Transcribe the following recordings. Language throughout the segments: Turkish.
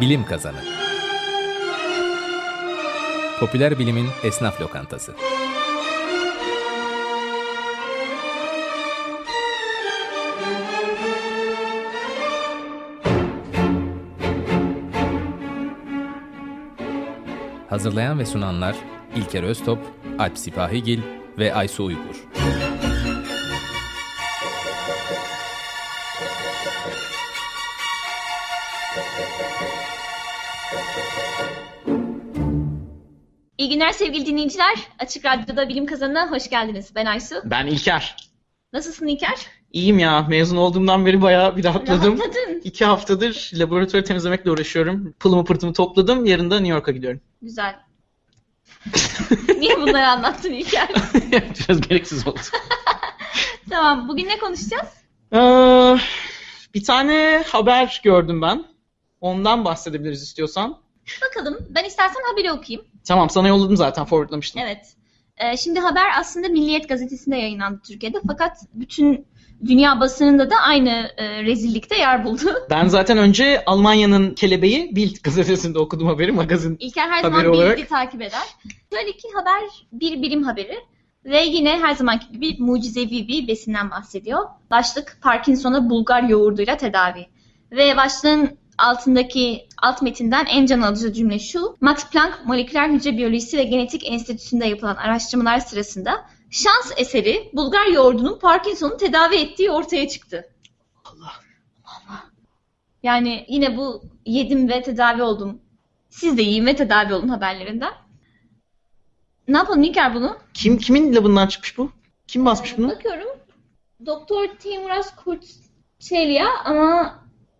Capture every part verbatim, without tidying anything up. Bilim Kazanı. Popüler bilimin esnaf lokantası. Hazırlayan ve sunanlar İlker Öztop, Alp Sipahigil ve Aysu Uygur. İyi günler sevgili dinleyiciler. Açık Radyo'da Bilim Kazanı'na hoş geldiniz. Ben Aysu. Ben İlker. Nasılsın İlker? İyiyim ya. Mezun olduğumdan beri bayağı bir rahatladım. Rahatladın. İki haftadır laboratuvarı temizlemekle uğraşıyorum. Pılımı pırtımı topladım. Yarın da New York'a gidiyorum. Güzel. Niye bunları anlattın İlker? Biraz gereksiz oldu. Tamam. Bugün ne konuşacağız? Ee, bir tane haber gördüm ben. Ondan bahsedebiliriz istiyorsan. Bakalım. Ben istersen haberi okuyayım. Tamam, sana yolladım zaten, forwardlamıştım. Evet. Ee, şimdi haber aslında Milliyet gazetesinde yayınlandı Türkiye'de. Fakat bütün dünya basınında da aynı e, rezillikte yer buldu. Ben zaten önce Almanya'nın kelebeği Bild gazetesinde okudum haberi, magazin İlker her zaman Bild'i takip eder. Şöyle ki haber bir bilim haberi ve yine her zamanki gibi mucizevi bir besinden bahsediyor. Başlık Parkinson'a Bulgar yoğurduyla tedavi ve başlığın altındaki alt metinden en can alıcı cümle şu: Max Planck Moleküler Hücre Biyolojisi ve Genetik Enstitüsü'nde yapılan araştırmalar sırasında şans eseri Bulgar yoğurdunun Parkinson'u tedavi ettiği ortaya çıktı. Allah Allah. Yani yine bu yedim ve tedavi oldum, siz de yiyin ve tedavi olun haberlerinden. Ne yapalım İlker bunu? Kim, kimin labından çıkmış bu? Kim basmış ee, bunu? Bakıyorum. Doktor Teymuraz Kurtçelya ama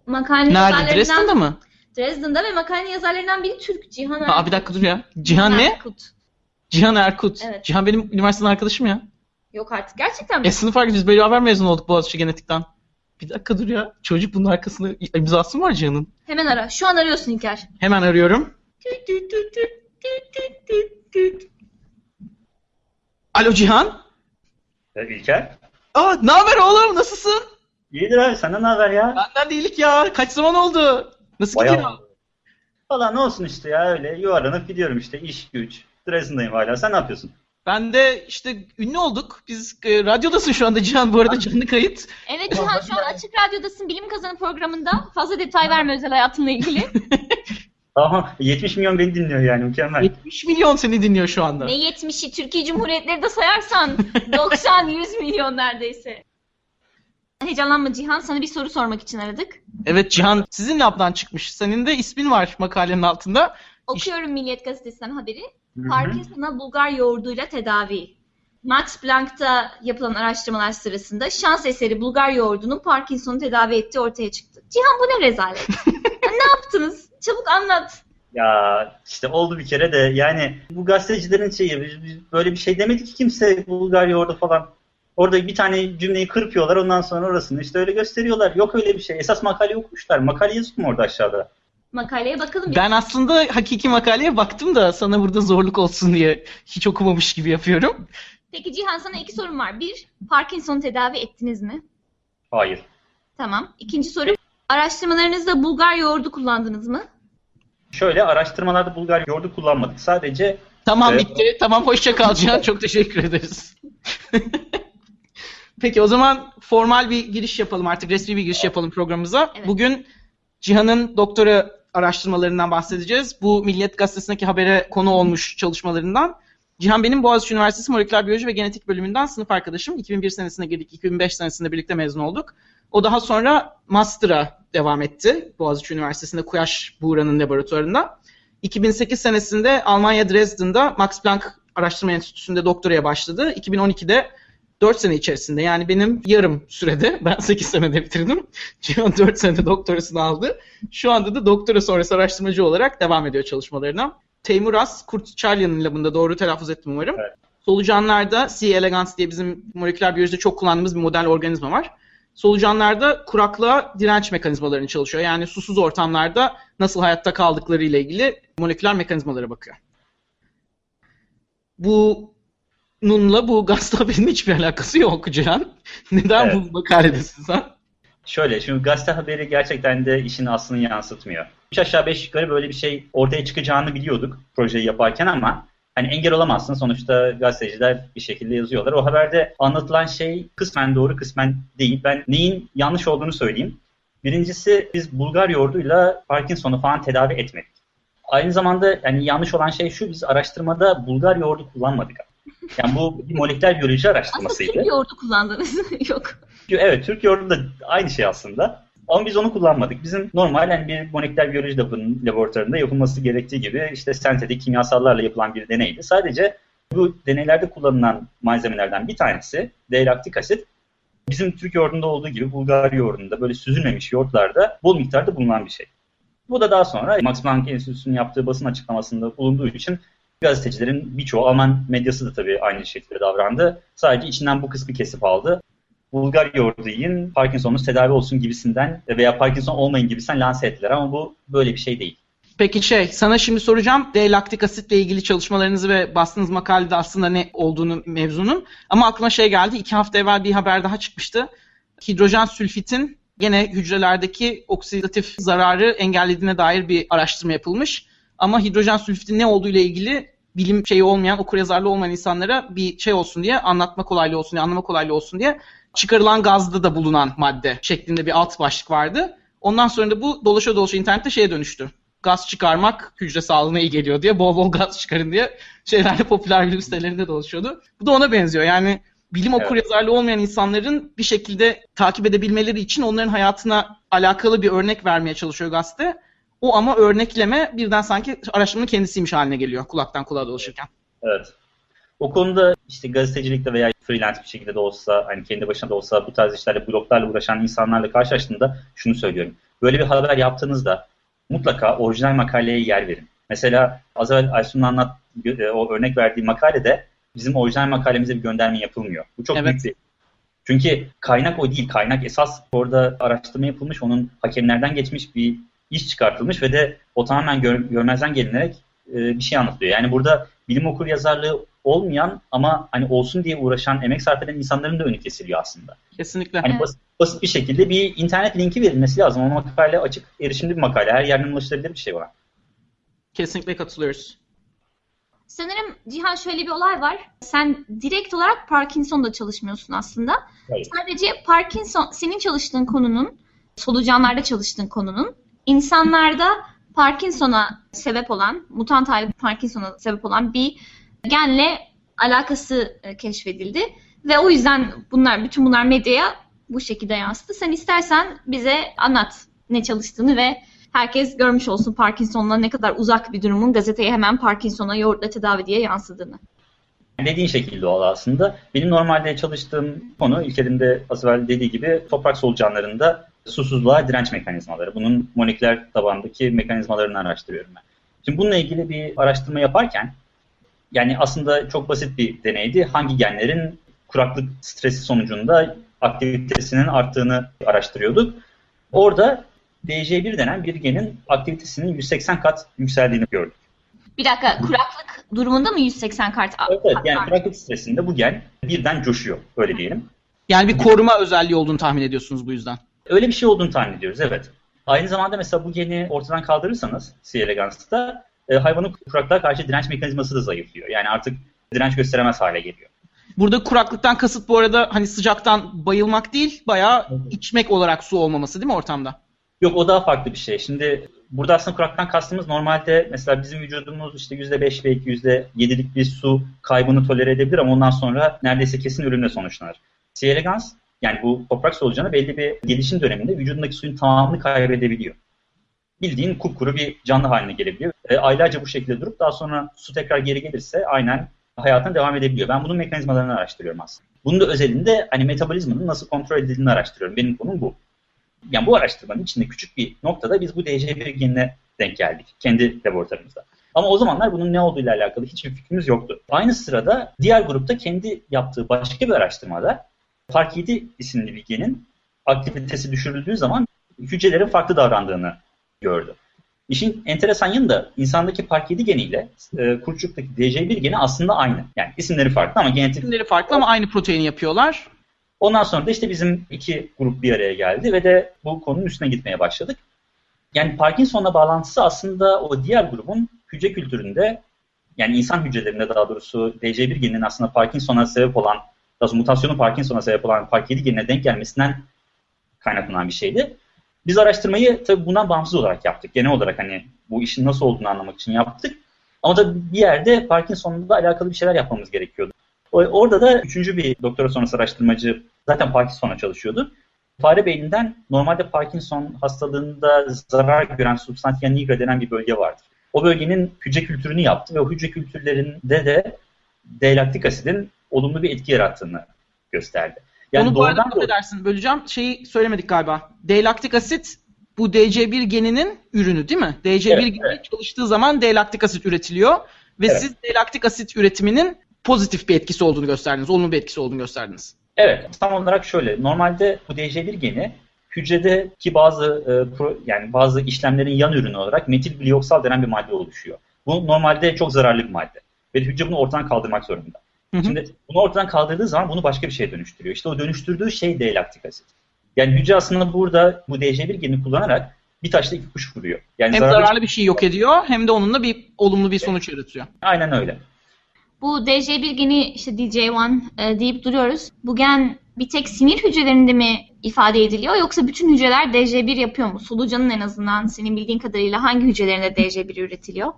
makale yazarlarından... Nerede? Dresden'de mi? Dresden'de ve makale yazarlarından biri Türk, Cihan Erkut. Aa, bir dakika dur ya. Cihan, Cihan ne? Erkut. Cihan Erkut. Evet. Cihan benim üniversiteden arkadaşım ya. Yok artık. Gerçekten mi? E sınıf arkadaşız. Böyle haber mezunu olduk Boğaziçi Genetik'ten. Bir dakika dur ya. Çocuk bunun arkasında imzası mı var Cihan'ın? Hemen ara. Şu an arıyorsun İlker. Hemen arıyorum. Alo Cihan. Evet İlker. Aa, ne haber oğlum? Nasılsın? İyidir abi, senden ne haber ya? Benden de iyilik ya. Kaç zaman oldu? Nasıl bayağı gidiyor? Valla ne olsun işte ya, öyle yuvarlanıp gidiyorum işte, iş güç. Dresden'deyim hala. Sen ne yapıyorsun? Ben de işte ünlü olduk. Biz e, radyodasın şu anda Cihan, bu arada canlı kayıt. Evet Cihan, şu an Açık Radyo'dasın Bilim Kazanı programında. Fazla detay verme özel hayatınla ilgili. Aha, yetmiş milyon beni dinliyor yani, mükemmel. yetmiş milyon seni dinliyor şu anda. Ne yetmişi? Türkiye Cumhuriyetleri de sayarsan doksan yüz milyon neredeyse. Heyecanlanma Cihan, sana bir soru sormak için aradık. Evet Cihan, sizin labdan çıkmış. Senin de ismin var makalenin altında. Okuyorum Milliyet gazetesinden haberi. Parkinson'a Bulgar yoğurduyla tedavi. Max Planck'ta yapılan araştırmalar sırasında şans eseri Bulgar yoğurdunun Parkinson'u tedavi ettiği ortaya çıktı. Cihan, bu ne rezalet? Ne yaptınız? Çabuk anlat. Ya işte oldu bir kere de, yani bu gazetecilerin şeyi, biz, biz böyle bir şey demedik ki kimse, Bulgar yoğurdu falan. Orada bir tane cümleyi kırpıyorlar, ondan sonra orasını işte öyle gösteriyorlar. Yok öyle bir şey. Esas makale okumuşlar. Makale yazık mı orada aşağıda? Makaleye bakalım. Ben aslında hakiki makaleye baktım da sana burada zorluk olsun diye hiç okumamış gibi yapıyorum. Peki Cihan, sana iki sorum var. Bir, Parkinson'u tedavi ettiniz mi? Hayır. Tamam. İkinci soru, araştırmalarınızda Bulgar yoğurdu kullandınız mı? Şöyle, araştırmalarda Bulgar yoğurdu kullanmadık. Sadece... Tamam e... bitti. Tamam, hoşça kal Cihan. Çok teşekkür ederiz. Peki o zaman formal bir giriş yapalım artık, resmi bir giriş yapalım programımıza. Evet. Bugün Cihan'ın doktora araştırmalarından bahsedeceğiz. Bu Milliyet Gazetesi'ndeki habere konu olmuş çalışmalarından. Cihan benim Boğaziçi Üniversitesi Moleküler Biyoloji ve Genetik Bölümünden sınıf arkadaşım. iki bin bir senesine girdik, iki bin beş senesinde birlikte mezun olduk. O daha sonra master'a devam etti Boğaziçi Üniversitesi'nde Kuyaş Buğra'nın laboratuvarında. iki bin sekiz senesinde Almanya Dresden'da Max Planck Araştırma Enstitüsü'nde doktoraya başladı. iki bin on ikide dört sene içerisinde, yani benim yarım sürede, ben sekiz senede bitirdim. Cihan dört senede doktorasını aldı. Şu anda da doktora sonrası araştırmacı olarak devam ediyor çalışmalarına. Teymuraz Kurtçelya'nın labında, doğru telaffuz ettim umarım. Evet. Solucanlarda C. elegans diye bizim moleküler biyolojide çok kullandığımız bir model organizma var. Solucanlarda kuraklığa direnç mekanizmalarını çalışıyor. Yani susuz ortamlarda nasıl hayatta kaldıkları ile ilgili moleküler mekanizmalara bakıyor. Bu Nun'la bu gazete haberinin hiçbir alakası yok Cihan. Neden evet. Bu makaledesin sen? şöyle, şimdi gazete haberi gerçekten de işin aslını yansıtmıyor. Üç aşağı beş yukarı böyle bir şey ortaya çıkacağını biliyorduk projeyi yaparken ama hani engel olamazsın, sonuçta gazeteciler bir şekilde yazıyorlar. O haberde anlatılan şey kısmen doğru, kısmen değil. Ben neyin yanlış olduğunu söyleyeyim. Birincisi, biz Bulgar yoğurduyla Parkinson'u falan tedavi etmedik. Aynı zamanda yani yanlış olan şey şu, biz araştırmada Bulgar yoğurdu kullanmadık. Yani bu bir moleküler biyoloji araştırmasıydı. Aslında Türk yoğurdu kullandınız. Yok. Evet, Türk yoğurdu da aynı şey aslında. Ama biz onu kullanmadık. Bizim normal yani bir moleküler biyoloji laboratuvarında yapılması gerektiği gibi işte sentetik kimyasallarla yapılan bir deneydi. Sadece bu deneylerde kullanılan malzemelerden bir tanesi deylaktik asit. Bizim Türk yoğurdunda olduğu gibi Bulgar yoğurdunda böyle süzülmemiş yoğurtlarda bol miktarda bulunan bir şey. Bu da daha sonra Max Planck Enstitüsü'nün yaptığı basın açıklamasında bulunduğu için gazetecilerin birçoğu, Alman medyası da tabii aynı şekilde davrandı. Sadece içinden bu kısmı kesip aldı. Bulgar yoğurdu yiyin, Parkinson'un tedavi olsun gibisinden veya Parkinson olmayın gibisinden lanse ettiler ama bu böyle bir şey değil. Peki şey, sana şimdi soracağım. D-laktik asitle ilgili çalışmalarınızı ve bastığınız makalede aslında ne olduğunu mevzunun. Ama aklıma şey geldi, iki hafta evvel bir haber daha çıkmıştı. Hidrojen sülfitin gene hücrelerdeki oksidatif zararı engellediğine dair bir araştırma yapılmış. Ama hidrojen sülfitin ne olduğu ile ilgili bilim şeyi olmayan, okuryazarlı olmayan insanlara bir şey olsun diye, anlatma kolaylığı olsun diye, anlama kolaylığı olsun diye çıkarılan gazda da bulunan madde şeklinde bir alt başlık vardı. Ondan sonra da bu dolaşa dolaşa internette şeye dönüştü. Gaz çıkarmak hücre sağlığına iyi geliyor diye, bol bol gaz çıkarın diye şeylerde, popüler bilim sitelerinde dolaşıyordu. Bu da ona benziyor. Yani bilim okuryazarlı olmayan insanların bir şekilde takip edebilmeleri için onların hayatına alakalı bir örnek vermeye çalışıyor gazete. O ama örnekleme birden sanki araştırmanın kendisiymiş haline geliyor kulaktan kulağa dolaşırken. Evet. O konuda işte gazetecilikte veya freelance bir şekilde de olsa, hani kendi başına da olsa bu tarz işlerle, bloglarla uğraşan insanlarla karşılaştığımda şunu söylüyorum. Böyle bir haber yaptığınızda mutlaka orijinal makaleye yer verin. Mesela az evvel Aysun'un anlat, o örnek verdiği makalede bizim orijinal makalemize bir gönderme yapılmıyor. Bu çok büyük bir... Çünkü kaynak o değil. Kaynak esas orada araştırma yapılmış, onun hakemlerden geçmiş bir iş çıkartılmış ve de o tamamen gör, görmezden gelinerek e, bir şey anlatılıyor. Yani burada bilim okuryazarlığı olmayan ama hani olsun diye uğraşan, emek sarf eden insanların da önü kesiliyor aslında. Kesinlikle. Hani basit, basit bir şekilde bir internet linki verilmesi lazım. O makale açık, erişimli bir makale. Her yerden ulaşılabilir bir şey var. Kesinlikle katılıyoruz. Sanırım Cihan şöyle bir olay var. Sen direkt olarak Parkinson'da çalışmıyorsun aslında. Hayır. Sadece Parkinson, senin çalıştığın konunun, solucanlarda çalıştığın konunun insanlarda Parkinson'a sebep olan, mutant hali Parkinson'a sebep olan bir genle alakası keşfedildi. Ve o yüzden bunlar, bütün bunlar medyaya bu şekilde yansıdı. Sen istersen bize anlat ne çalıştığını ve herkes görmüş olsun Parkinson'la ne kadar uzak bir durumun gazeteye hemen Parkinson'a yoğurtla tedavi diye yansıdığını. Dediğin şekilde oldu aslında. Benim normalde çalıştığım konu, İlker'in de az evvel dediği gibi, toprak solucanlarında susuzluğa direnç mekanizmaları. Bunun moleküler tabandaki mekanizmalarını araştırıyorum ben. Şimdi bununla ilgili bir araştırma yaparken, yani aslında çok basit bir deneydi. Hangi genlerin kuraklık stresi sonucunda aktivitesinin arttığını araştırıyorduk. Orada D C bir denen bir genin aktivitesinin yüz seksen kat yükseldiğini gördük. Bir dakika, kuraklık durumunda mı yüz seksen kat? Evet, evet yani kuraklık stresinde bu gen birden coşuyor, öyle diyelim. Yani bir koruma özelliği olduğunu tahmin ediyorsunuz bu yüzden. Öyle bir şey olduğunu tahmin ediyoruz, evet. Aynı zamanda mesela bu geni ortadan kaldırırsanız C. elegans'ta e, hayvanın kuraklığa karşı direnç mekanizması da zayıflıyor. Yani artık direnç gösteremez hale geliyor. Burada kuraklıktan kasıt bu arada hani sıcaktan bayılmak değil, bayağı içmek olarak su olmaması değil mi ortamda? Yok, o daha farklı bir şey. Şimdi burada aslında kuraklıktan kastımız normalde mesela bizim vücudumuz işte yüzde beş belki yüzde yedilik bir su kaybını tolere edebilir ama ondan sonra neredeyse kesin ölümle sonuçlanır. C. elegans, yani bu toprak solucanı belli bir gelişim döneminde vücudundaki suyun tamamını kaybedebiliyor. Bildiğin kupkuru bir canlı haline gelebiliyor. E, aylarca bu şekilde durup daha sonra su tekrar geri gelirse aynen hayatına devam edebiliyor. Ben bunun mekanizmalarını araştırıyorum aslında. Bunun da özelinde hani metabolizmanın nasıl kontrol edildiğini araştırıyorum. Benim konum bu. Yani bu araştırmanın içinde küçük bir noktada biz bu D C bir genine denk geldik kendi laboratuvarımızda. Ama o zamanlar bunun ne olduğuyla alakalı hiçbir fikrimiz yoktu. Aynı sırada diğer grupta kendi yaptığı başka bir araştırmada Park yedi isimli bir genin aktivitesi düşürüldüğü zaman hücrelerin farklı davrandığını gördü. İşin enteresan yanı da insandaki Park yedi geniyle e, kurtçuktaki D C bir geni aslında aynı. Yani isimleri farklı ama genetik... İsimleri farklı ama aynı proteini yapıyorlar. Ondan sonra da işte bizim iki grup bir araya geldi ve de bu konunun üstüne gitmeye başladık. Yani Parkinson'la bağlantısı aslında o diğer grubun hücre kültüründe, yani insan hücrelerinde daha doğrusu D C bir geninin aslında Parkinson'a sebep olan, daha mutasyonun Parkinson'a sebep olan Park yedi genine denk gelmesinden kaynaklanan bir şeydi. Biz araştırmayı tabii bundan bağımsız olarak yaptık. Genel olarak hani bu işin nasıl olduğunu anlamak için yaptık. Ama tabii bir yerde Parkinson'la alakalı bir şeyler yapmamız gerekiyordu. Orada da üçüncü bir doktora sonrası araştırmacı zaten Parkinson'la çalışıyordu. Fare beyninden normalde Parkinson hastalığında zarar gören Substantial Nigra denen bir bölge vardır. O bölgenin hücre kültürünü yaptı ve o hücre kültürlerinde de D-laktik asidin olumlu bir etki yarattığını gösterdi. Yani onu bu arada affedersin böleceğim. Şeyi söylemedik galiba. D-laktik asit bu D C bir geninin ürünü değil mi? D C bir evet, geni evet. çalıştığı zaman D-laktik asit üretiliyor ve evet. siz D-laktik asit üretiminin pozitif bir etkisi olduğunu gösterdiniz, olumlu bir etkisi olduğunu gösterdiniz. Evet, tam olarak şöyle. Normalde bu D C bir geni hücredeki bazı yani bazı işlemlerin yan ürünü olarak metil glyoksal denen bir madde oluşuyor. Bu normalde çok zararlı bir madde. Ve hücre bunu ortadan kaldırmak zorunda. Hı hı. Şimdi bunu ortadan kaldırdığı zaman bunu başka bir şeye dönüştürüyor. İşte o dönüştürdüğü şey D-laktik asit. Yani hücre aslında burada bu D C bir genini kullanarak bir taşla iki kuş vuruyor. Yani hem zararlı, zararlı bir şey yok ediyor hem de onunla bir olumlu bir sonuç evet. yaratıyor. Aynen öyle. Bu D C bir geni işte D J bir e, deyip duruyoruz. Bu gen bir tek sinir hücrelerinde mi ifade ediliyor yoksa bütün hücreler D C bir yapıyor mu? Solucanın en azından senin bildiğin kadarıyla hangi hücrelerinde D C bir üretiliyor?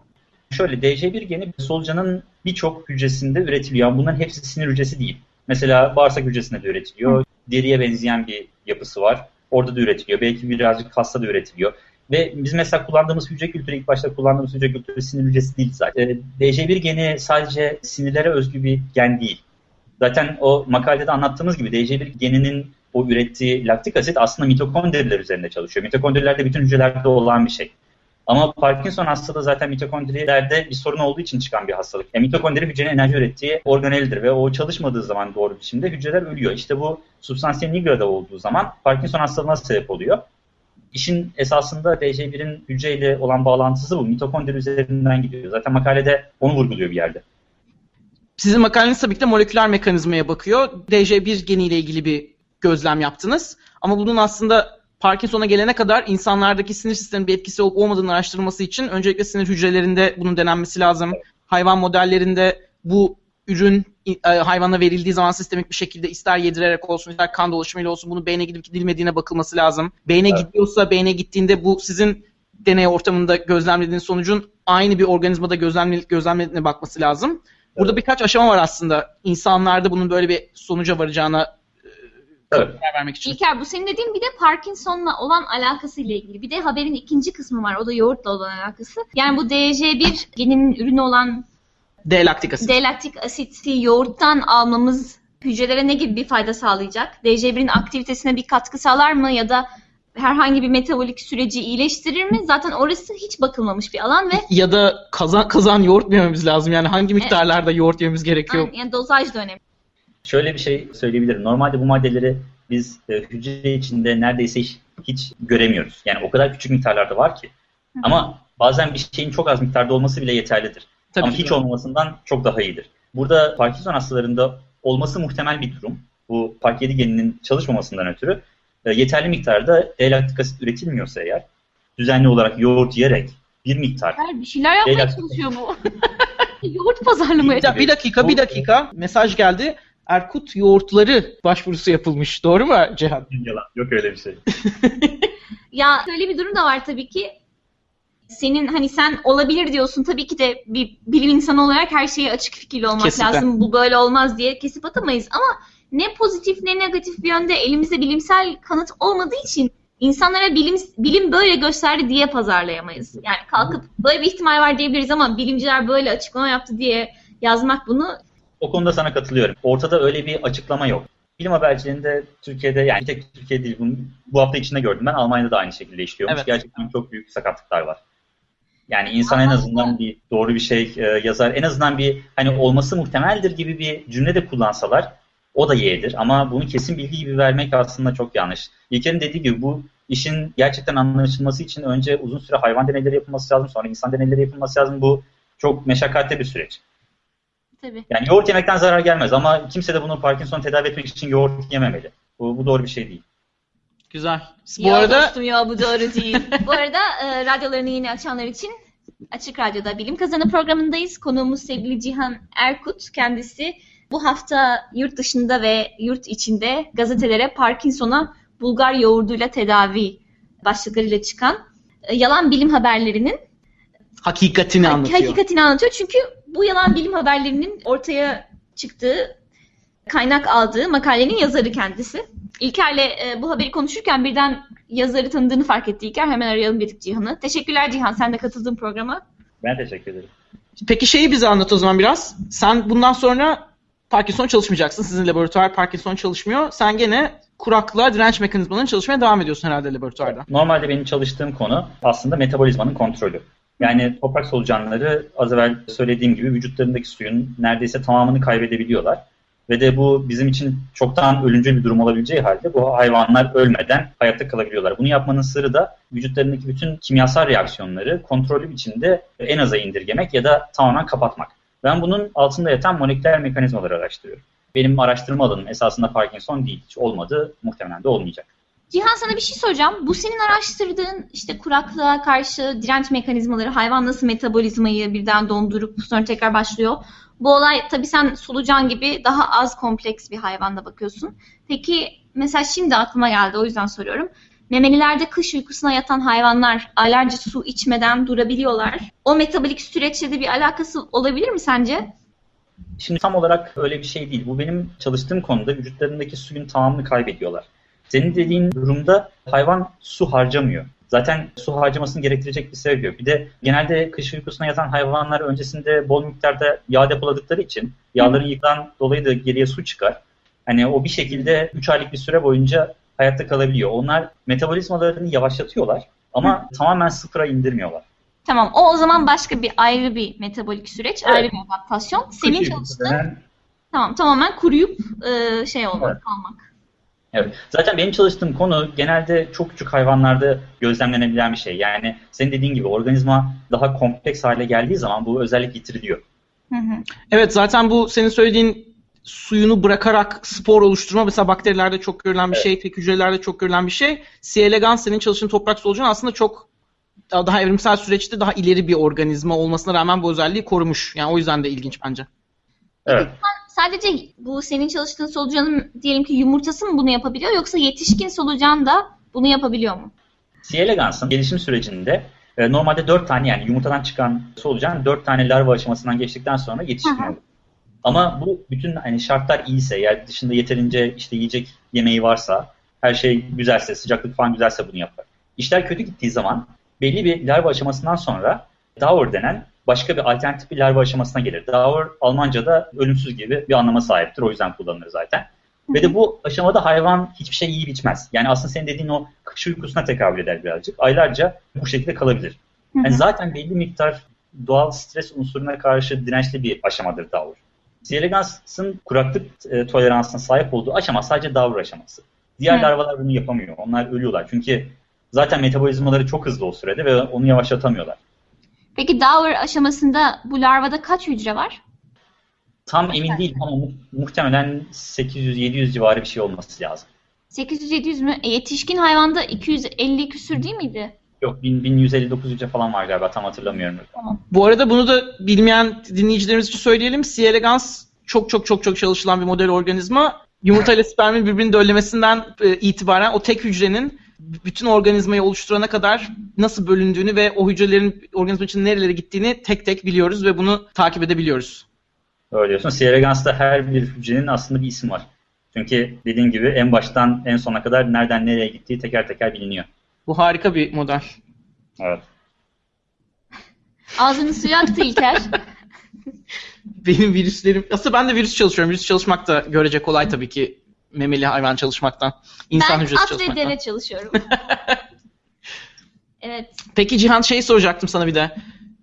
Şöyle D C bir geni solucanın birçok hücresinde üretiliyor. Yani bunların hepsi sinir hücresi değil. Mesela bağırsak hücresinde de üretiliyor. Hı. Deriye benzeyen bir yapısı var. Orada da üretiliyor. Belki birazcık hasta da üretiliyor. Ve biz mesela kullandığımız hücre kültürü, ilk başta kullandığımız hücre kültürü sinir hücresi değil zaten. D C bir geni sadece sinirlere özgü bir gen değil. Zaten o makalede anlattığımız gibi D C bir geninin o ürettiği laktik asit aslında mitokondriler üzerinde çalışıyor. Mitokondriler de bütün hücrelerde olan bir şey. Ama Parkinson hastalığı zaten mitokondrilerde bir sorun olduğu için çıkan bir hastalık. Yani mitokondri hücrenin enerji ürettiği organeldir ve o çalışmadığı zaman doğru biçimde hücreler ölüyor. İşte bu Substantia nigra'da olduğu zaman Parkinson hastalığına sebep oluyor. İşin esasında D C birin hücreyle olan bağlantısı bu. Mitokondri üzerinden gidiyor. Zaten makalede onu vurguluyor bir yerde. Sizin makaleniz tabii ki de moleküler mekanizmaya bakıyor. D C bir geniyle ilgili bir gözlem yaptınız. Ama bunun aslında Parkinson'a gelene kadar insanlardaki sinir sisteminin bir etkisi olup olmadığını araştırılması için öncelikle sinir hücrelerinde bunun denenmesi lazım. Hayvan modellerinde bu ürün hayvana verildiği zaman sistemik bir şekilde ister yedirerek olsun, ister kan dolaşımıyla olsun bunu beyne gidip gidilmediğine bakılması lazım. Beyne evet. gidiyorsa beyne gittiğinde bu sizin deney ortamında gözlemlediğiniz sonucun aynı bir organizmada gözlemlenip gözlemlediğine bakması lazım. Evet. Burada birkaç aşama var aslında insanlarda bunun böyle bir sonuca varacağına evet. karar vermek için. İlker bu senin dediğin bir de Parkinson'la olan alakası ile ilgili. Bir de haberin ikinci kısmı var. O da yoğurtla olan alakası. Yani bu D C bir geninin ürünü olan D-laktik asit. D-laktik asiti yoğurttan almamız hücrelere ne gibi bir fayda sağlayacak? D C birin aktivitesine bir katkı sağlar mı ya da herhangi bir metabolik süreci iyileştirir mi? Zaten orası hiç bakılmamış bir alan ve... Ya da kazan kazan yoğurt yememiz lazım. Yani hangi miktarlarda evet. yoğurt yememiz gerekiyor? Yani, yani dozaj da önemli. Şöyle bir şey söyleyebilirim. Normalde bu maddeleri biz e, hücre içinde neredeyse hiç, hiç göremiyoruz. Yani o kadar küçük miktarlarda var ki. Hı. Ama bazen bir şeyin çok az miktarda olması bile yeterlidir. Tabii Ama ki. hiç olmamasından çok daha iyidir. Burada Parkinson hastalarında olması muhtemel bir durum. Bu Park yedi geninin çalışmamasından ötürü e, yeterli miktarda D-laktik asit üretilmiyorsa eğer düzenli olarak yoğurt yiyerek bir miktar... Her bir şeyler yapmaya çalışıyor bu. Yoğurt pazarlamaya çalışıyor. Bir dakika, bir dakika. Mesaj geldi. Erkut yoğurtları başvurusu yapılmış. Doğru mu Cihan? Yalan. Yok öyle bir şey. Ya şöyle bir durum da var tabii ki. Senin hani sen olabilir diyorsun tabii ki de bir bilim insanı olarak her şeye açık fikirli olmak Kesinlikle. lazım. Bu böyle olmaz diye kesip atamayız ama ne pozitif ne negatif bir yönde elimizde bilimsel kanıt olmadığı için insanlara bilim bilim böyle gösterdi diye pazarlayamayız. Yani kalkıp böyle bir ihtimal var diyebiliriz ama bilimciler böyle açıklama yaptı diye yazmak bunu. O konuda sana katılıyorum. Ortada öyle bir açıklama yok. Bilim habercilerinde Türkiye'de yani bir tek Türkiye değil bunu bu hafta içinde gördüm ben. Almanya'da da aynı şekilde işliyormuş. Evet. Gerçekten çok büyük sakatlıklar var. Yani insan en azından bir doğru bir şey yazar. En azından bir hani olması muhtemeldir gibi bir cümle de kullansalar o da yeğdir. Ama bunu kesin bilgi gibi vermek aslında çok yanlış. İlker'in dediği gibi bu işin gerçekten anlaşılması için önce uzun süre hayvan deneyleri yapılması lazım. Sonra insan deneyleri yapılması lazım. Bu çok meşakkatli bir süreç. Tabii. Yani yoğurt yemekten zarar gelmez ama kimse de bunu Parkinson'u tedavi etmek için yoğurt yememeli. Bu, bu doğru bir şey değil. Güzel. Bu ya arada... dostum ya bu doğru değil. Bu arada e, radyolarını yeni açanlar için Açık Radyo'da Bilim Kazanı programındayız. Konuğumuz sevgili Cihan Erkut. Kendisi bu hafta yurt dışında ve yurt içinde gazetelere Parkinson'a Bulgar yoğurduyla tedavi başlıklarıyla çıkan e, yalan bilim haberlerinin hakikatini hak- anlatıyor. Hakikatini anlatıyor. Çünkü bu yalan bilim haberlerinin ortaya çıktığı, kaynak aldığı makalenin yazarı kendisi. İlker'le e, bu haberi konuşurken birden yazarı tanıdığını fark etti İlker. Hemen arayalım dedik Cihan'ı. Teşekkürler Cihan, sen de katıldığın programa. Ben teşekkür ederim. Peki şeyi bize anlat o zaman biraz. Sen bundan sonra Parkinson çalışmayacaksın. Sizin laboratuvar Parkinson çalışmıyor. Sen gene kuraklığa direnç mekanizmalarını çalışmaya devam ediyorsun herhalde laboratuvarda. Normalde benim çalıştığım konu aslında metabolizmanın kontrolü. Yani toprak solucanları az evvel söylediğim gibi vücutlarındaki suyun neredeyse tamamını kaybedebiliyorlar. Ve de bu bizim için çoktan ölümcül bir durum olabileceği halde bu hayvanlar ölmeden hayatta kalabiliyorlar. Bunu yapmanın sırrı da vücutlarındaki bütün kimyasal reaksiyonları kontrollü biçimde en aza indirgemek ya da tamamen kapatmak. Ben bunun altında yatan moleküler mekanizmaları araştırıyorum. Benim araştırma alanım esasında Parkinson değil, hiç olmadı, muhtemelen de olmayacak. Cihan sana bir şey soracağım. Bu senin araştırdığın işte kuraklığa karşı direnç mekanizmaları, hayvan nasıl metabolizmayı birden dondurup sonra tekrar başlıyor. Bu olay tabii sen solucan gibi daha az kompleks bir hayvanda bakıyorsun. Peki mesela şimdi aklıma geldi, o yüzden soruyorum. Memelilerde kış uykusuna yatan hayvanlar aylarca su içmeden durabiliyorlar. O metabolik süreçle de bir alakası olabilir mi sence? Şimdi tam olarak öyle bir şey değil. Bu benim çalıştığım konuda vücutlarındaki suyun tamamını kaybediyorlar. Senin dediğin durumda hayvan su harcamıyor. Zaten su harcamasını gerektirecek bir sebep yok. Bir de genelde kış uykusuna yatan hayvanlar öncesinde bol miktarda yağ depoladıkları için yağların yıkılan dolayı da geriye su çıkar. Hani o bir şekilde üç aylık bir süre boyunca hayatta kalabiliyor. Onlar metabolizmalarını yavaşlatıyorlar ama Hı. tamamen sıfıra indirmiyorlar. Tamam, o o zaman başka bir ayrı bir metabolik süreç, evet. Ayrı bir adaptasyon. Senin çalıştığın tamam, tamamen kuruyup e, şey olmak, evet. Kalmak. Evet. Zaten benim çalıştığım konu genelde çok küçük hayvanlarda gözlemlenebilen bir şey. Yani senin dediğin gibi organizma daha kompleks hale geldiği zaman bu özellik yitiriliyor. Hı hı. Evet, zaten bu senin söylediğin suyunu bırakarak spor oluşturma mesela bakterilerde çok görülen bir evet. şey, tek hücrelerde çok görülen bir şey. C. elegans senin çalıştığın toprak solucan aslında çok daha evrimsel süreçte daha ileri bir organizma olmasına rağmen bu özelliği korumuş. Yani o yüzden de ilginç bence. Evet. Sadece bu senin çalıştığın solucanın diyelim ki yumurtası mı bunu yapabiliyor yoksa yetişkin solucan da bunu yapabiliyor mu? C. elegans'ın gelişim sürecinde e, normalde dört tane yani yumurtadan çıkan solucan dört tane larva aşamasından geçtikten sonra yetişkin olur. Ama bu bütün hani şartlar iyiyse, yani dışında yeterince işte yiyecek yemeği varsa, her şey güzelse, sıcaklık falan güzelse bunu yapar. İşler kötü gittiği zaman belli bir larva aşamasından sonra Dauer denen başka bir alternatif bir larva aşamasına gelir. Dauer Almanca'da ölümsüz gibi bir anlama sahiptir. O yüzden kullanılır zaten. Ve de bu aşamada hayvan hiçbir şey yiyip içmez. Yani aslında senin dediğin o kış uykusuna tekabül eder birazcık. Aylarca bu şekilde kalabilir. Yani zaten belli miktar doğal stres unsuruna karşı dirençli bir aşamadır Dauer. C. elegans'ın kuraklık toleransına sahip olduğu aşama sadece Dauer aşaması. Diğer Hı. larvalar bunu yapamıyor. Onlar ölüyorlar. Çünkü zaten metabolizmaları çok hızlı o sürede ve onu yavaşlatamıyorlar. Peki Dauer aşamasında bu larvada kaç hücre var? Tam emin değil ama mu- muhtemelen sekiz yüz yedi yüz civarı bir şey olması lazım. sekiz yüz yedi yüz mü? E, yetişkin hayvanda iki yüz elli küsür değil miydi? Yok, bin yüz elli dokuz hücre falan var galiba, tam hatırlamıyorum. Tamam. Bu arada bunu da bilmeyen dinleyicilerimiz için söyleyelim. C. elegans çok çok çok çok çalışılan bir model organizma. Yumurta ile spermin birbirini döllemesinden itibaren o tek hücrenin bütün organizmayı oluşturana kadar nasıl bölündüğünü ve o hücrelerin organizma için nerelere gittiğini tek tek biliyoruz ve bunu takip edebiliyoruz. Öyle diyorsun. C. elegans'ta her bir hücrenin aslında bir ismi var. Çünkü dediğin gibi en baştan en sona kadar nereden nereye gittiği teker teker biliniyor. Bu harika bir model. Evet. Ağzını suya aktı İlker. Benim virüslerim... Aslında ben de virüs çalışıyorum. Virüs çalışmak da görecek kolay tabii ki. Memeli hayvan çalışmaktan, insan hücresi çalışmaktan. Ben at ve dene çalışıyorum. Evet. Peki Cihan, şey soracaktım sana bir de.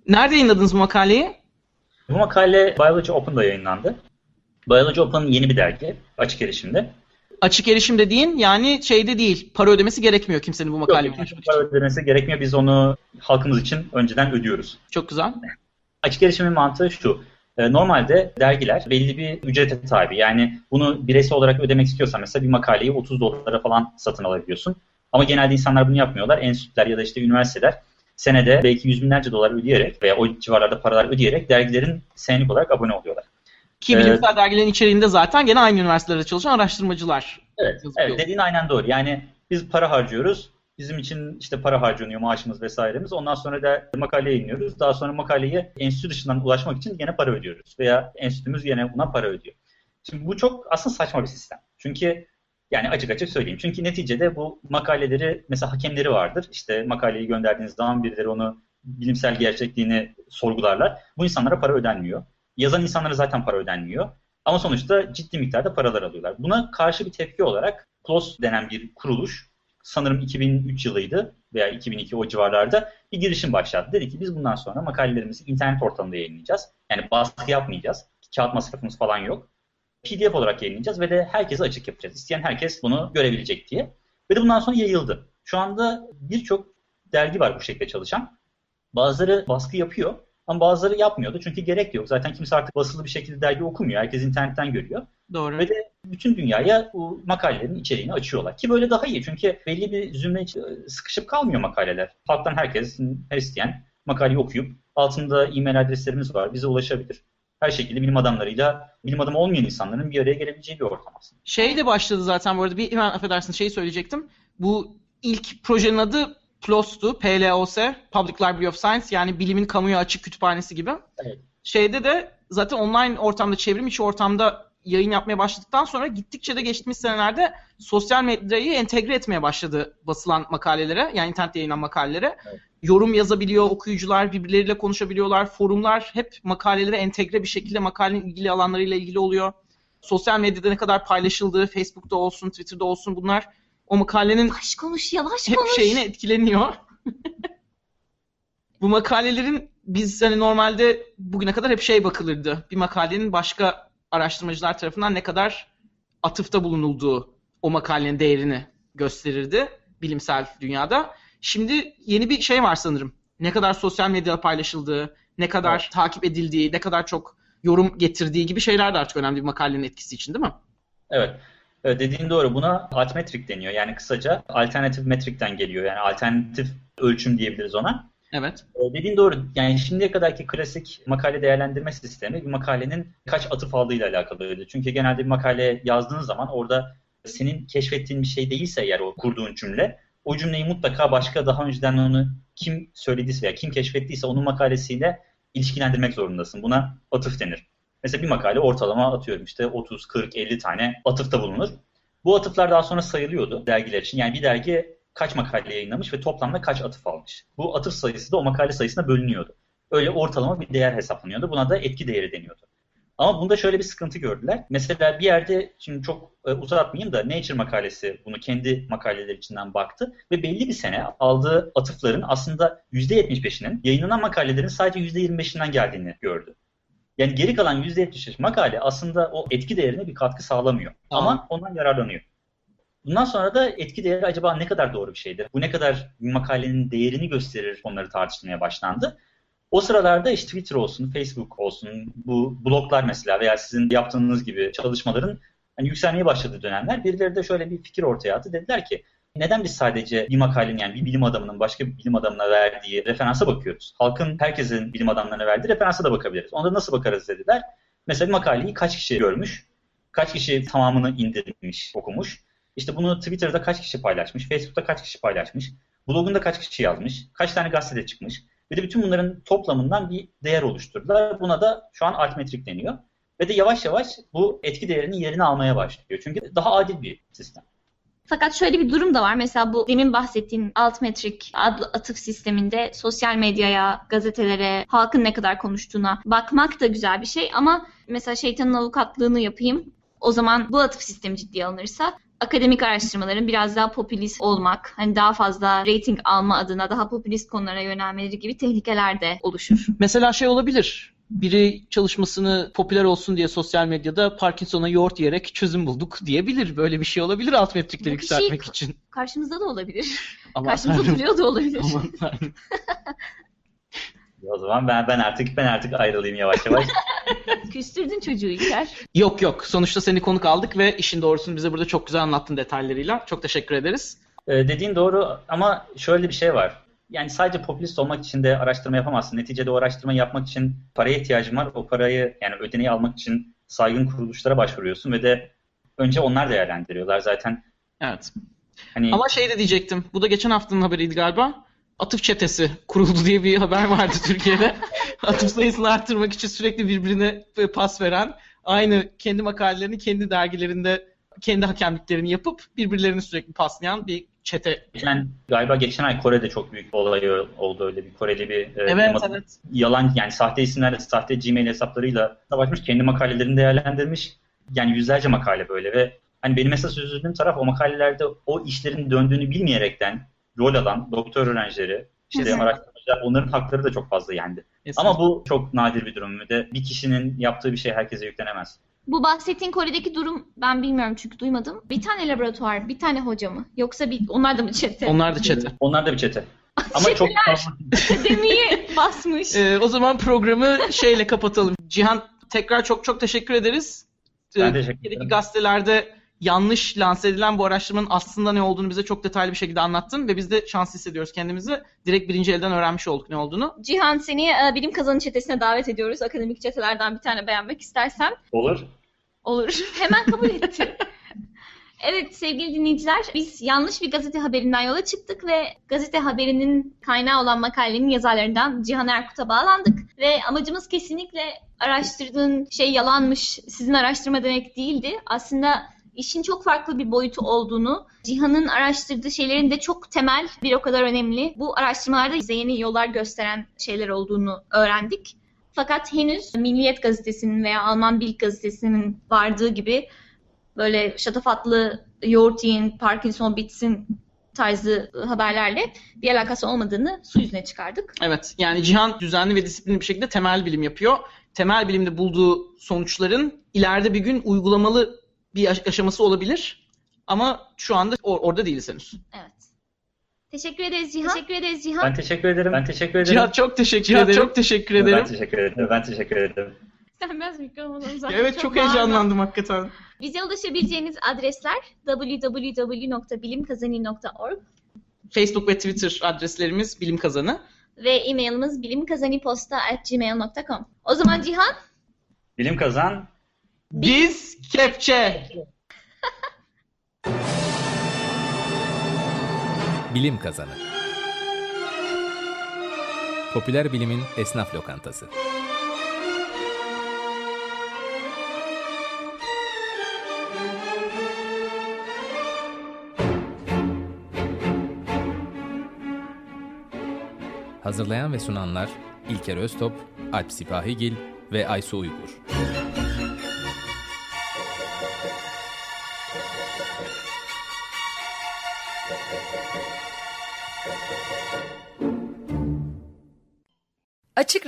Nerede yayınladınız bu makaleyi? Bu makale Biology Open'da yayınlandı. Biology Open yeni bir dergi, açık erişimde. Açık erişim dediğin yani şeyde değil, para ödemesi gerekmiyor kimsenin bu makaleyi paylaşmak için. Para ödemesi gerekmiyor, biz onu halkımız için önceden ödüyoruz. Çok güzel. Açık erişimin mantığı şu, Normalde dergiler belli bir ücrete tabi. Yani bunu bireysel olarak ödemek istiyorsan mesela bir makaleyi otuz dolara falan satın alabiliyorsun. Ama genelde insanlar bunu yapmıyorlar. Enstitüler ya da işte üniversiteler senede belki yüz binlerce dolar ödeyerek veya o civarlarda paralar ödeyerek dergilerin senelik olarak abone oluyorlar. Ki bilimsel ee, dergilerin içeriğinde zaten gene aynı üniversitelerde çalışan araştırmacılar. Evet, evet dediğin aynen doğru. Yani biz para harcıyoruz. Bizim için işte para harcanıyor, maaşımız vesairemiz. Ondan sonra da makale yayınlıyoruz. Daha sonra makaleyi enstitü dışından ulaşmak için yine para ödüyoruz. Veya enstitümüz yine buna para ödüyor. Şimdi bu çok aslında saçma bir sistem. Çünkü yani açık açık söyleyeyim. Çünkü neticede bu makaleleri mesela hakemleri vardır. İşte makaleyi gönderdiğiniz zaman birileri onu bilimsel gerçekliğini sorgularlar. Bu insanlara para ödenmiyor. Yazan insanlara zaten para ödenmiyor. Ama sonuçta ciddi miktarda paralar alıyorlar. Buna karşı bir tepki olarak PLOS denen bir kuruluş, sanırım iki bin üç yılıydı veya iki bin iki o civarlarda bir girişim başlattı. Dedi ki biz bundan sonra makalelerimizi internet ortamında yayınlayacağız. Yani baskı yapmayacağız. Kağıt masrafımız falan yok. P D F olarak yayınlayacağız ve de herkese açık yapacağız. İsteyen herkes bunu görebilecek diye. Ve de bundan sonra yayıldı. Şu anda birçok dergi var bu şekilde çalışan. Bazıları baskı yapıyor ama bazıları yapmıyordu. Çünkü gerek yok. Zaten kimse artık basılı bir şekilde dergi okumuyor. Herkes internetten görüyor. Doğru. Ve de bütün dünyaya bu makalelerin içeriğini açıyorlar. Ki böyle daha iyi. Çünkü belli bir zümre sıkışıp kalmıyor makaleler. Halktan herkes, her isteyen makaleyi okuyup altında e-mail adreslerimiz var. Bize ulaşabilir. Her şekilde bilim adamlarıyla, bilim adamı olmayan insanların bir araya gelebileceği bir ortam aslında. Şey de başladı zaten bu arada. Bir, hemen affedersin şeyi söyleyecektim. Bu ilk projenin adı PLOS'tu. P L O S, Public Library of Science. Yani bilimin kamuya açık kütüphanesi gibi. Evet. Şeyde de zaten online ortamda, çevrim içi ortamda yayın yapmaya başladıktan sonra gittikçe de geçtiğimiz senelerde sosyal medyayı entegre etmeye başladı basılan makalelere, yani internette yayınlanan makalelere. Evet. Yorum yazabiliyor okuyucular, birbirleriyle konuşabiliyorlar, forumlar hep makalelere entegre bir şekilde makalenin ilgili alanlarıyla ilgili oluyor. Sosyal medyada ne kadar paylaşıldığı, Facebook'ta olsun, Twitter'da olsun bunlar o makalenin yavaş konuş, yavaş hep konuş. şeyine etkileniyor. Bu makalelerin biz hani normalde bugüne kadar hep şey bakılırdı, bir makalenin başka araştırmacılar tarafından ne kadar atıfta bulunulduğu o makalenin değerini gösterirdi bilimsel dünyada. Şimdi yeni bir şey var sanırım. Ne kadar sosyal medyada paylaşıldığı, ne kadar evet. takip edildiği, ne kadar çok yorum getirdiği gibi şeyler de artık önemli bir makalenin etkisi için değil mi? Evet. Dediğin doğru. Buna altmetrik deniyor. Yani kısaca alternatif metrikten geliyor. Yani alternatif ölçüm diyebiliriz ona. Evet. Dediğin doğru. Yani şimdiye kadarki klasik makale değerlendirme sistemi bir makalenin kaç atıf aldığıyla alakalıydı. Çünkü genelde bir makale yazdığın zaman orada senin keşfettiğin bir şey değilse eğer o kurduğun cümle, o cümleyi mutlaka başka daha önceden onu kim söylediyse veya kim keşfettiyse onun makalesiyle ilişkilendirmek zorundasın. Buna atıf denir. Mesela bir makale ortalama atıyorum işte otuz, kırk, elli tane atıfta bulunur. Bu atıflar daha sonra sayılıyordu dergiler için. Yani bir dergi kaç makale yayınlamış ve toplamda kaç atıf almış. Bu atıf sayısı da o makale sayısına bölünüyordu. Öyle ortalama bir değer hesaplanıyordu. Buna da etki değeri deniyordu. Ama bunda şöyle bir sıkıntı gördüler. Mesela bir yerde, şimdi çok uzatmayayım da Nature makalesi bunu kendi makaleleri içinden baktı ve belli bir sene aldığı atıfların aslında yüzde yetmiş beşinin yayınlanan makalelerin sadece yüzde yirmi beşinden geldiğini gördü. Yani geri kalan yüzde yetmiş beş makale aslında o etki değerine bir katkı sağlamıyor. Ama ondan yararlanıyor. Bundan sonra da etki değeri acaba ne kadar doğru bir şeydir? Bu ne kadar makalenin değerini gösterir? Onları tartışmaya başlandı. O sıralarda işte Twitter olsun, Facebook olsun, bu bloglar mesela veya sizin yaptığınız gibi çalışmaların hani yükselmeye başladığı dönemler birileri de şöyle bir fikir ortaya attı. Dediler ki neden biz sadece bir makalenin yani bir bilim adamının başka bir bilim adamına verdiği referansa bakıyoruz? Halkın herkesin bilim adamlarına verdiği referansa da bakabiliriz. Onda nasıl bakarız dediler. Mesela bir makaleyi kaç kişi görmüş, kaç kişi tamamını indirmiş, okumuş. İşte bunu Twitter'da kaç kişi paylaşmış, Facebook'ta kaç kişi paylaşmış, blogunda kaç kişi yazmış, kaç tane gazetede çıkmış. Ve de bütün bunların toplamından bir değer oluşturdular. Buna da şu an altmetrik deniyor. Ve de yavaş yavaş bu etki değerinin yerini almaya başlıyor. Çünkü daha adil bir sistem. Fakat şöyle bir durum da var. Mesela bu demin bahsettiğin altmetrik adlı atıf sisteminde sosyal medyaya, gazetelere, halkın ne kadar konuştuğuna bakmak da güzel bir şey. Ama mesela şeytanın avukatlığını yapayım. O zaman bu atıf sistemi ciddiye alınırsa akademik araştırmaların biraz daha popülist olmak, hani daha fazla reyting alma adına daha popülist konulara yönelmeleri gibi tehlikeler de oluşur. Mesela şey olabilir, biri çalışmasını popüler olsun diye sosyal medyada Parkinson'a yoğurt yiyerek çözüm bulduk diyebilir. Böyle bir şey olabilir alt metrikleri yükseltmek şey, için. Karşımızda da olabilir. Aman karşımızda duruyor da olabilir. Aman O zaman ben ben artık ben artık ayrılayım yavaş yavaş. Küstürdün çocuğu İlker. Yok yok. Sonuçta seni konuk aldık ve işin doğrusunu bize burada çok güzel anlattın detaylarıyla. Çok teşekkür ederiz. Ee, dediğin doğru ama şöyle bir şey var. Yani sadece popülist olmak için de araştırma yapamazsın. Neticede o araştırmayı yapmak için paraya ihtiyacın var. O parayı, yani ödeneği almak için saygın kuruluşlara başvuruyorsun ve de önce onlar değerlendiriyorlar zaten. Evet. Hani... Ama şey de diyecektim. Bu da geçen haftanın haberiydi galiba. Atıf çetesi kuruldu diye bir haber vardı Türkiye'de. Atıf sayısını arttırmak için sürekli birbirine pas veren, aynı kendi makalelerini kendi dergilerinde kendi hakemliklerini yapıp birbirlerini sürekli paslayan bir çete. Yani galiba geçen ay Kore'de çok büyük bir olay oldu, öyle bir Koreli bir evet, e, evet. yalan yani sahte isimlerle, sahte Gmail hesaplarıyla savaşmış, kendi makalelerini değerlendirmiş. Yani yüzlerce makale böyle ve hani benim esas üzüldüğüm taraf o makalelerde o işlerin döndüğünü bilmeyerekten rol alan doktor öğrencileri, işte araştırmacılar, onların hakları da çok fazla yendi. Kesinlikle. Ama bu çok nadir bir durum ve de bir kişinin yaptığı bir şey herkese yüklenemez. Bu bahsettiğin Kore'deki durum ben bilmiyorum çünkü duymadım. Bir tane laboratuvar, bir tane hoca mı? Yoksa bir, onlar da mı çete? Onlar da çete. Onlar da bir çete. Ama çok demiye basmış. Ee, o zaman programı şeyle kapatalım. Cihan, tekrar çok çok teşekkür ederiz. Ben teşekkür ederim. Gazetelerde yanlış lanse edilen bu araştırmanın aslında ne olduğunu bize çok detaylı bir şekilde anlattın ve biz de şanslı hissediyoruz kendimizi. Direkt birinci elden öğrenmiş olduk ne olduğunu. Cihan, seni Bilim Kazanı çetesine davet ediyoruz. Akademik çetelerden bir tane beğenmek istersen. Olur. Olur. Hemen kabul etti. Evet sevgili dinleyiciler, biz yanlış bir gazete haberinden yola çıktık ve gazete haberinin kaynağı olan makalenin yazarlarından Cihan Erkut'a bağlandık. Ve amacımız kesinlikle araştırdığın şey yalanmış, sizin araştırma demek değildi. Aslında işin çok farklı bir boyutu olduğunu, Cihan'ın araştırdığı şeylerin de çok temel, bir o kadar önemli, bu araştırmalarda bize yeni yollar gösteren şeyler olduğunu öğrendik. Fakat henüz Milliyet gazetesinin veya Alman Bild gazetesinin vardığı gibi böyle şatafatlı yoğurt yiyin, Parkinson bitsin tarzı haberlerle bir alakası olmadığını su yüzüne çıkardık. Evet, yani Cihan düzenli ve disiplinli bir şekilde temel bilim yapıyor. Temel bilimde bulduğu sonuçların ileride bir gün uygulamalı bir aşaması olabilir ama şu anda or- orada değiliz henüz. Evet. Teşekkür ederiz Cihan. Teşekkür ederiz Cihan. Ben teşekkür ederim. Ben teşekkür ederim. Cihan çok teşekkür Cihan ederim. Çok teşekkür ederim. Ben teşekkür ederim. Ben teşekkür ederim. Sen biraz mikrofondan uzak. Evet çok, çok heyecanlandım hakikaten. Bize ulaşabileceğiniz adresler double-u double-u double-u nokta bilim kazani nokta org. Facebook ve Twitter adreslerimiz Bilim Kazanı ve e-mailimiz bilimkazaniposta at gmail nokta com. O zaman Cihan, Bilim Kazan, biz kepçe. Bilim Kazanı. Popüler bilimin esnaf lokantası. Hazırlayan ve sunanlar İlker Öztop, Alp Sipahigil ve Aysu Uygur. Açık